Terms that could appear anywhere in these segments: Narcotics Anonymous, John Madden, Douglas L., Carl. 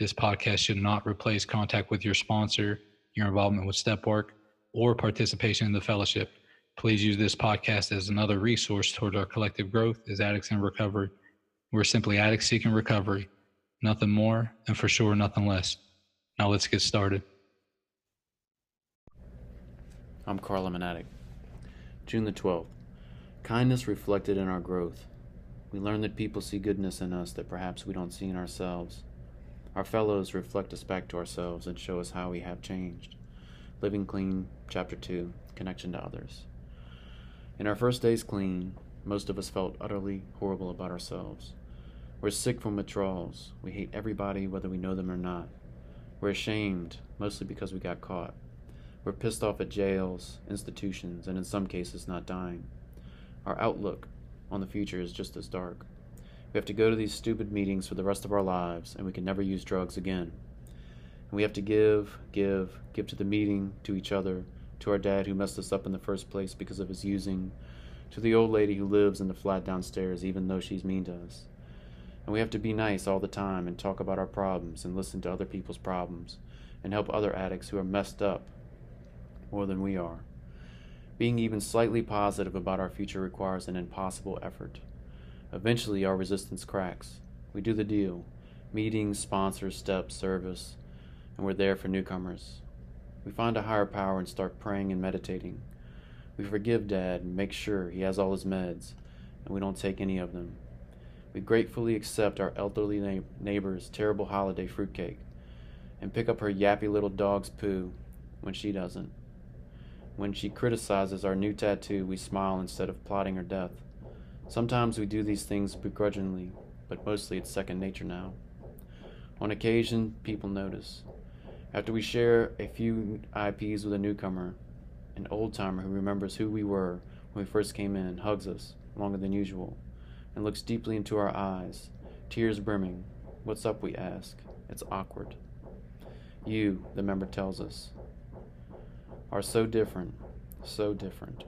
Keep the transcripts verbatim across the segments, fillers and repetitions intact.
This podcast should not replace contact with your sponsor, your involvement with step work, or participation in the fellowship. Please use this podcast as another resource toward our collective growth as addicts in recovery. We're simply addicts seeking recovery, nothing more, and for sure, nothing less. Now let's get started. I'm Carl, I'm an addict. June the twelfth. Kindness reflected in our growth. We learn that people see goodness in us that perhaps we don't see in ourselves. Our fellows reflect us back to ourselves and show us how we have changed. Living Clean, Chapter two, Connection to Others. In our first days clean, most of us felt utterly horrible about ourselves. We're sick from withdrawals. We hate everybody, whether we know them or not. We're ashamed, mostly because we got caught. We're pissed off at jails, institutions, and in some cases, not dying. Our outlook on the future is just as dark. We have to go to these stupid meetings for the rest of our lives, and we can never use drugs again. And we have to give, give, give to the meeting, to each other, to our dad who messed us up in the first place because of his using, to the old lady who lives in the flat downstairs even though she's mean to us. And we have to be nice all the time and talk about our problems and listen to other people's problems and help other addicts who are messed up more than we are. Being even slightly positive about our future requires an impossible effort. Eventually, our resistance cracks. We do the deal. Meetings, sponsors, steps, service, and we're there for newcomers. We find a higher power and start praying and meditating. We forgive Dad and make sure he has all his meds, and we don't take any of them. We gratefully accept our elderly na- neighbor's terrible holiday fruitcake and pick up her yappy little dog's poo when she doesn't. When she criticizes our new tattoo, we smile instead of plotting her death. Sometimes we do these things begrudgingly, but mostly it's second nature now. On occasion, people notice. After we share a few I Ps with a newcomer, an old-timer who remembers who we were when we first came in hugs us longer than usual and looks deeply into our eyes, tears brimming. What's up, we ask. It's awkward. You, the member tells us, are so different, so different.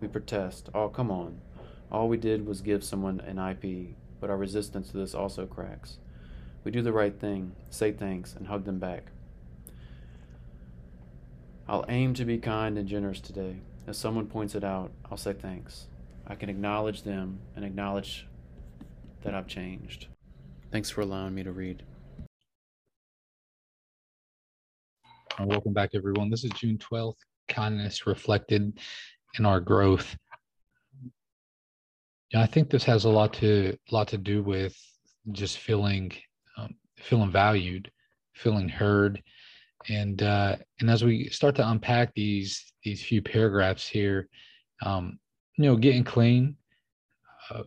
We protest. Oh, come on. All we did was give someone an I P, but our resistance to this also cracks. We do the right thing, say thanks, and hug them back. I'll aim to be kind and generous today. As someone points it out, I'll say thanks. I can acknowledge them and acknowledge that I've changed. Thanks for allowing me to read. Welcome back, everyone. This is June twelfth, Kindness Reflected in Our Growth. Yeah, I think this has a lot to lot to do with just feeling um, feeling valued, feeling heard, and uh, and as we start to unpack these these few paragraphs here, um, you know, getting clean. Uh,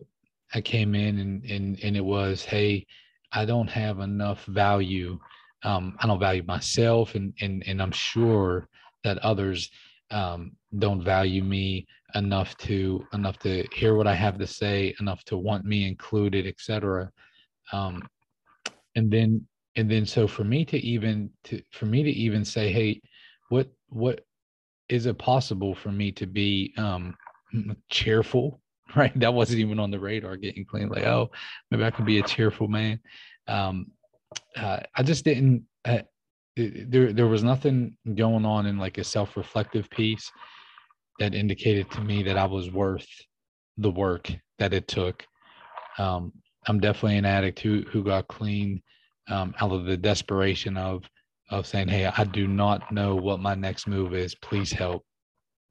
I came in and and and it was, hey, I don't have enough value. Um, I don't value myself, and and and I'm sure that others um, don't value me enough to enough to hear what I have to say, enough to want me included, et cetera. Um, and then and then so for me to even to for me to even say, hey, what what is it possible for me to be um, cheerful? Right, that wasn't even on the radar. Getting clean, like, oh, maybe I could be a cheerful man. Um, uh, I just didn't. Uh, there there was nothing going on in like a self-reflective piece that indicated to me that I was worth the work that it took. Um, I'm definitely an addict who who got clean um, out of the desperation of of saying, hey, I do not know what my next move is. Please help.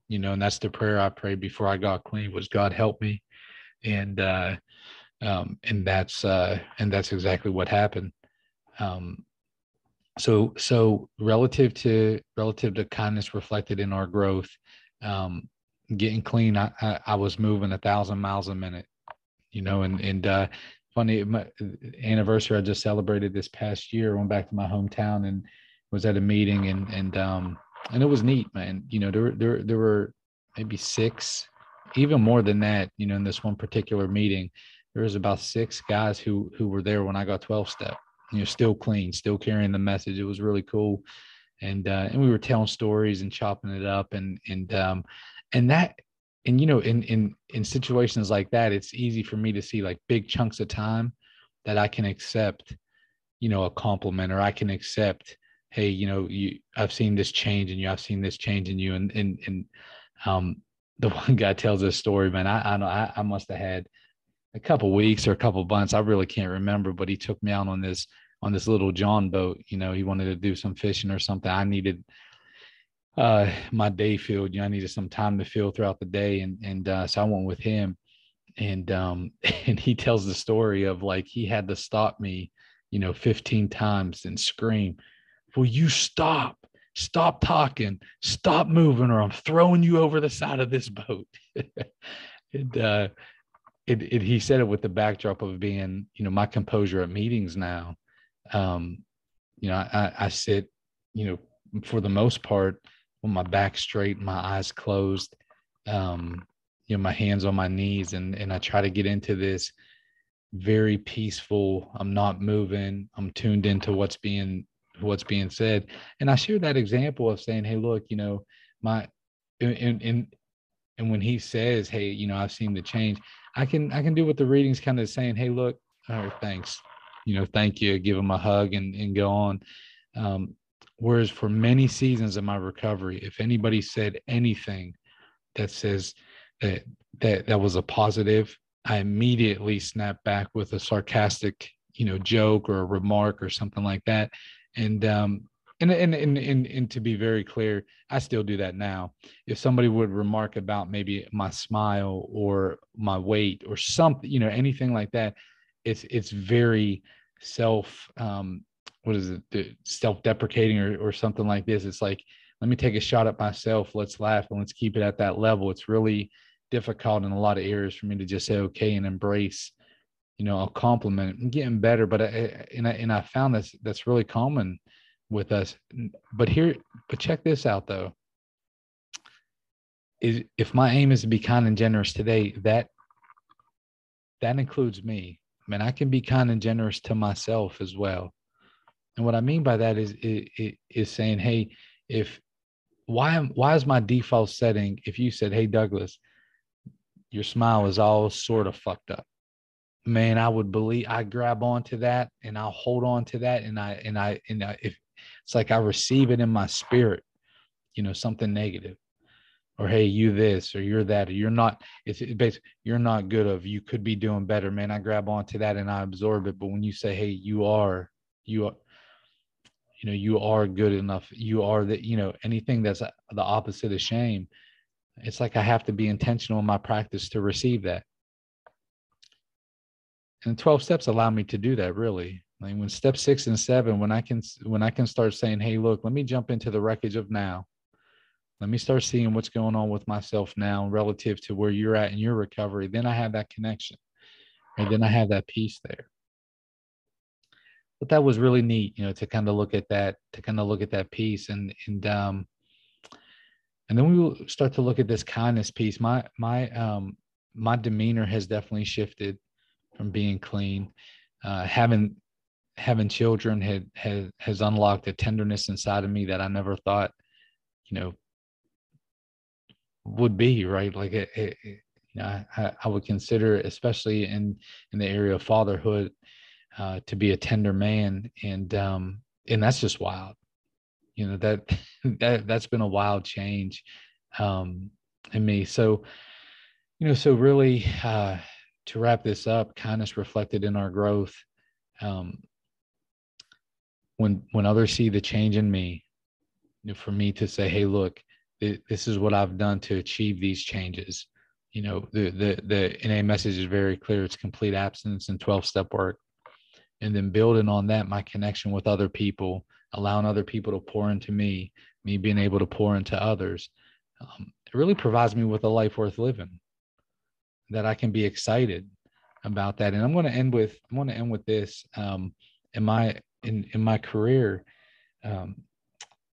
You know, and that's the prayer I prayed before I got clean was, God, help me. And uh, um, and that's uh, and that's exactly what happened. Um, so so relative to relative to kindness reflected in our growth. Um, getting clean, I, I, I was moving a thousand miles a minute, you know, and, and, uh, funny, my anniversary I just celebrated this past year, went back to my hometown and was at a meeting, and and um and it was neat, man. You know, there there there were maybe six, even more than that, you know, in this one particular meeting, there was about six guys who who were there when I got twelve step, you know, still clean, still carrying the message. It was really cool. And, uh, and we were telling stories and chopping it up, and, and, um, and that, and, you know, in, in, in situations like that, it's easy for me to see like big chunks of time that I can accept, you know, a compliment, or I can accept, hey, you know, you, I've seen this change in you, I've seen this change in you. And, and, and, um, the one guy tells this story, man, I, I know I, I must've had a couple weeks or a couple months, I really can't remember, but he took me out on this, on this little John boat. You know, he wanted to do some fishing or something. I needed uh, my day filled, you know, I needed some time to fill throughout the day. And, and uh, so I went with him, and, um, and he tells the story of like, he had to stop me, you know, fifteen times and scream, will you stop? Stop talking, stop moving, or I'm throwing you over the side of this boat. And, uh, it, it, he said it with the backdrop of being, you know, my composure at meetings now. Um, you know, I, I sit, you know, for the most part with my back straight, my eyes closed, um, you know, my hands on my knees, and, and I try to get into this very peaceful, I'm not moving, I'm tuned into what's being what's being said. And I share that example of saying, hey, look, you know, my, and, and, and when he says, hey, you know, I've seen the change, I can, I can do what the reading's kind of saying, hey, look, oh, thanks, you know, thank you, give him a hug and, and go on. Um, whereas for many seasons of my recovery, if anybody said anything that says that, that, that was a positive, I immediately snapped back with a sarcastic, you know, joke or a remark or something like that. And, um, and, and, and, and, and to be very clear, I still do that now. If somebody would remark about maybe my smile or my weight or something, you know, anything like that, it's, it's very self, um, what is it? Self-deprecating or, or something like this. It's like, let me take a shot at myself. Let's laugh and let's keep it at that level. It's really difficult in a lot of areas for me to just say, okay, and embrace, you know, I'll compliment, I'm getting better. But I, and I, and I found that's, that's really common with us, but here, but check this out though. Is if my aim is to be kind and generous today, that, that includes me. I mean, I can be kind and generous to myself as well. And what I mean by that is, is, is saying, hey, if, why, why is my default setting? If you said, hey, Douglas, your smile is all sort of fucked up, man, I would believe I grab onto that and I'll hold on to that. And I, and I, and I, if it's like, I receive it in my spirit, you know, something negative, or, hey, you this, or you're that, or you're not, it's basically, you're not good of, you could be doing better, man. I grab onto that and I absorb it. But when you say, hey, you are, you are, you know, you are good enough. You are that, you know, anything that's the opposite of shame. It's like, I have to be intentional in my practice to receive that. And twelve steps allow me to do that, really. I mean, when step six and seven, when I can, when I can start saying, hey, look, let me jump into the wreckage of now. Let me start seeing what's going on with myself now relative to where you're at in your recovery. Then I have that connection, and then I have that peace there. But that was really neat, you know, to kind of look at that, to kind of look at that piece. And, and, um, and then we will start to look at this kindness piece. My, my, um, my demeanor has definitely shifted from being clean. Uh, having, having children had, had, has unlocked a tenderness inside of me that I never thought, you know, would be, right. Like, it, it, you know, I, I would consider, especially in, in the area of fatherhood, uh, to be a tender man. And, um, and that's just wild, you know, that, that that's been a wild change, um, in me. So, you know, so really, uh, to wrap this up, kindness reflected in our growth. Um, when, when others see the change in me, you know, for me to say, hey, look, th- this is what I've done to achieve these changes. You know, the, the, the N A message is very clear. It's complete abstinence and twelve step work. And then building on that, my connection with other people, allowing other people to pour into me, me being able to pour into others. Um, it really provides me with a life worth living, that I can be excited about that. And I'm going to end with, I'm going to end with this. Um, in my, in, in my career, um,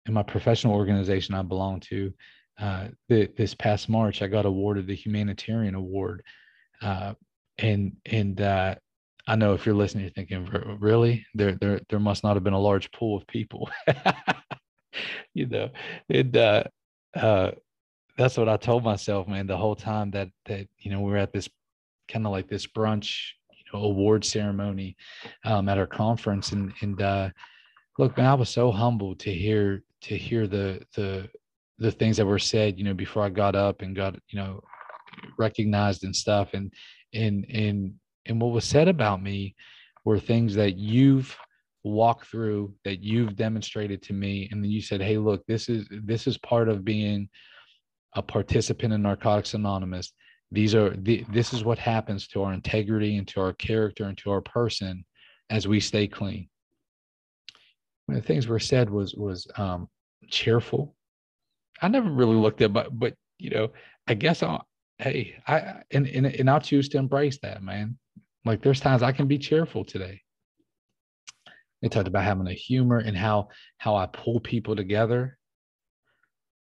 in my professional organization I belong to, uh, the, this past March, I got awarded the Humanitarian Award. Uh, and, and, uh, I know if you're listening, you're thinking, really? There, there, there must not have been a large pool of people. You know, and uh, uh, that's what I told myself, man, the whole time that, that, you know, we were at this kind of like this brunch, you know, award ceremony um, at our conference. And, and uh, look, man, I was so humbled to hear, to hear the, the, the things that were said, you know, before I got up and got, you know, recognized and stuff. And, and, and, and what was said about me were things that you've walked through, that you've demonstrated to me. And then you said, hey, look, this is, this is part of being a participant in Narcotics Anonymous. These are, the, this is what happens to our integrity and to our character and to our person as we stay clean. One of the things were said was, was um, cheerful. I never really looked at, but, but, you know, I guess I'll, hey, I, and, and, and I'll choose to embrace that, man. Like there's times I can be cheerful today. They talked about having a humor and how, how I pull people together,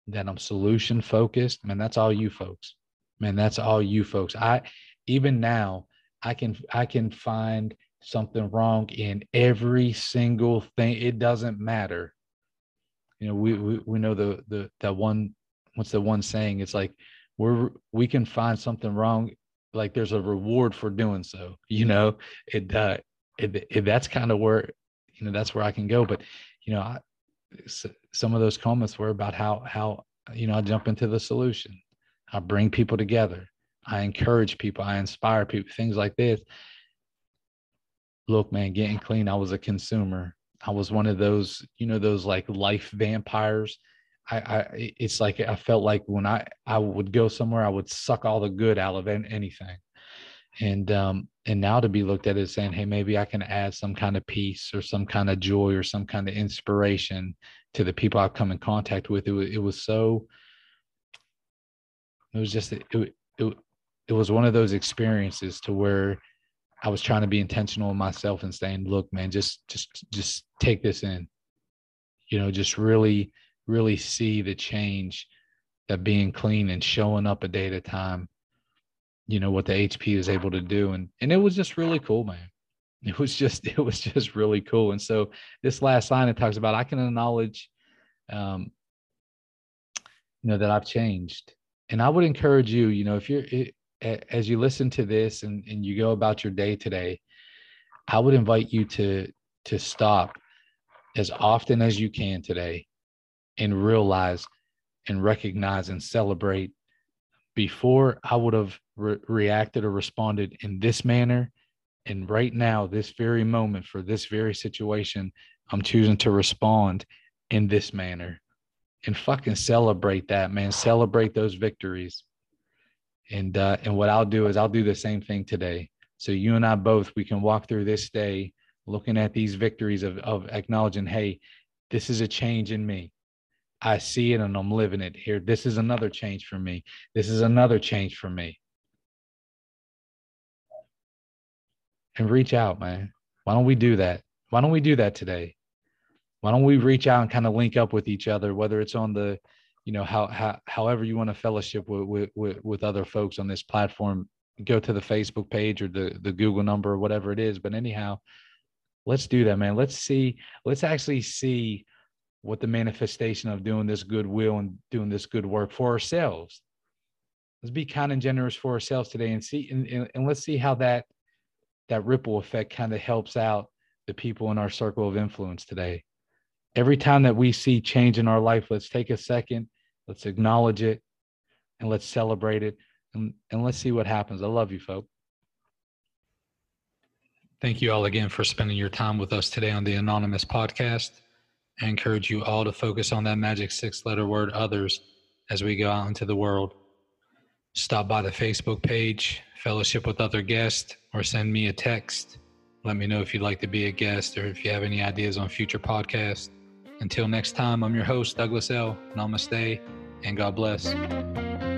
that I'm solution focused. Man, that's all you folks, man. That's all you folks. I, even now I can, I can find something wrong in every single thing. It doesn't matter. You know, we, we, we know the, the, that one, what's the one saying? It's like, we're, we can find something wrong. Like there's a reward for doing so, you know, it, uh, it, it that's kind of where, you know, that's where I can go. But, you know, I, some of those comments were about how, how, you know, I jump into the solution. I bring people together. I encourage people. I inspire people, things like this. Look, man, getting clean. I was a consumer. I was one of those, you know, those like life vampires. I, I, it's like, I felt like when I, I would go somewhere, I would suck all the good out of anything. And, um, and now to be looked at as saying, hey, maybe I can add some kind of peace or some kind of joy or some kind of inspiration to the people I've come in contact with. It was, it was so, it was just, it, it, it was one of those experiences to where I was trying to be intentional with myself and saying, look, man, just, just, just take this in, you know, just really, really see the change that being clean and showing up a day at a time, you know, what the H P is able to do. And, and it was just really cool, man. It was just, it was just really cool. And so this last line, it talks about, I can acknowledge, um, you know, that I've changed. And I would encourage you, you know, if you're, it, as you listen to this and, and you go about your day today, I would invite you to, to stop as often as you can today and realize and recognize and celebrate, before I would have re- reacted or responded in this manner. And right now, this very moment for this very situation, I'm choosing to respond in this manner, and fucking celebrate that, man. Celebrate those victories. And, uh, and what I'll do is I'll do the same thing today. So you and I both, we can walk through this day looking at these victories of, of acknowledging, hey, this is a change in me. I see it and I'm living it here. This is another change for me. This is another change for me. And reach out, man. Why don't we do that? Why don't we do that today? Why don't we reach out and kind of link up with each other, whether it's on the, you know, how, how however you want to fellowship with, with, with other folks on this platform. Go to the Facebook page or the, the Google number or whatever it is. But anyhow, let's do that, man. Let's see. Let's actually see what the manifestation of doing this goodwill and doing this good work for ourselves. Let's be kind and generous for ourselves today, and see, and, and, and let's see how that, that ripple effect kind of helps out the people in our circle of influence today. Every time that we see change in our life, let's take a second, let's acknowledge it, and let's celebrate it. And, and let's see what happens. I love you, folks. Thank you all again for spending your time with us today on the Anonymous Podcast. I encourage you all to focus on that magic six-letter word, others, as we go out into the world. Stop by the Facebook page, fellowship with other guests, or send me a text. Let me know if you'd like to be a guest or if you have any ideas on future podcasts. Until next time, I'm your host, Douglas L. Namaste, and God bless.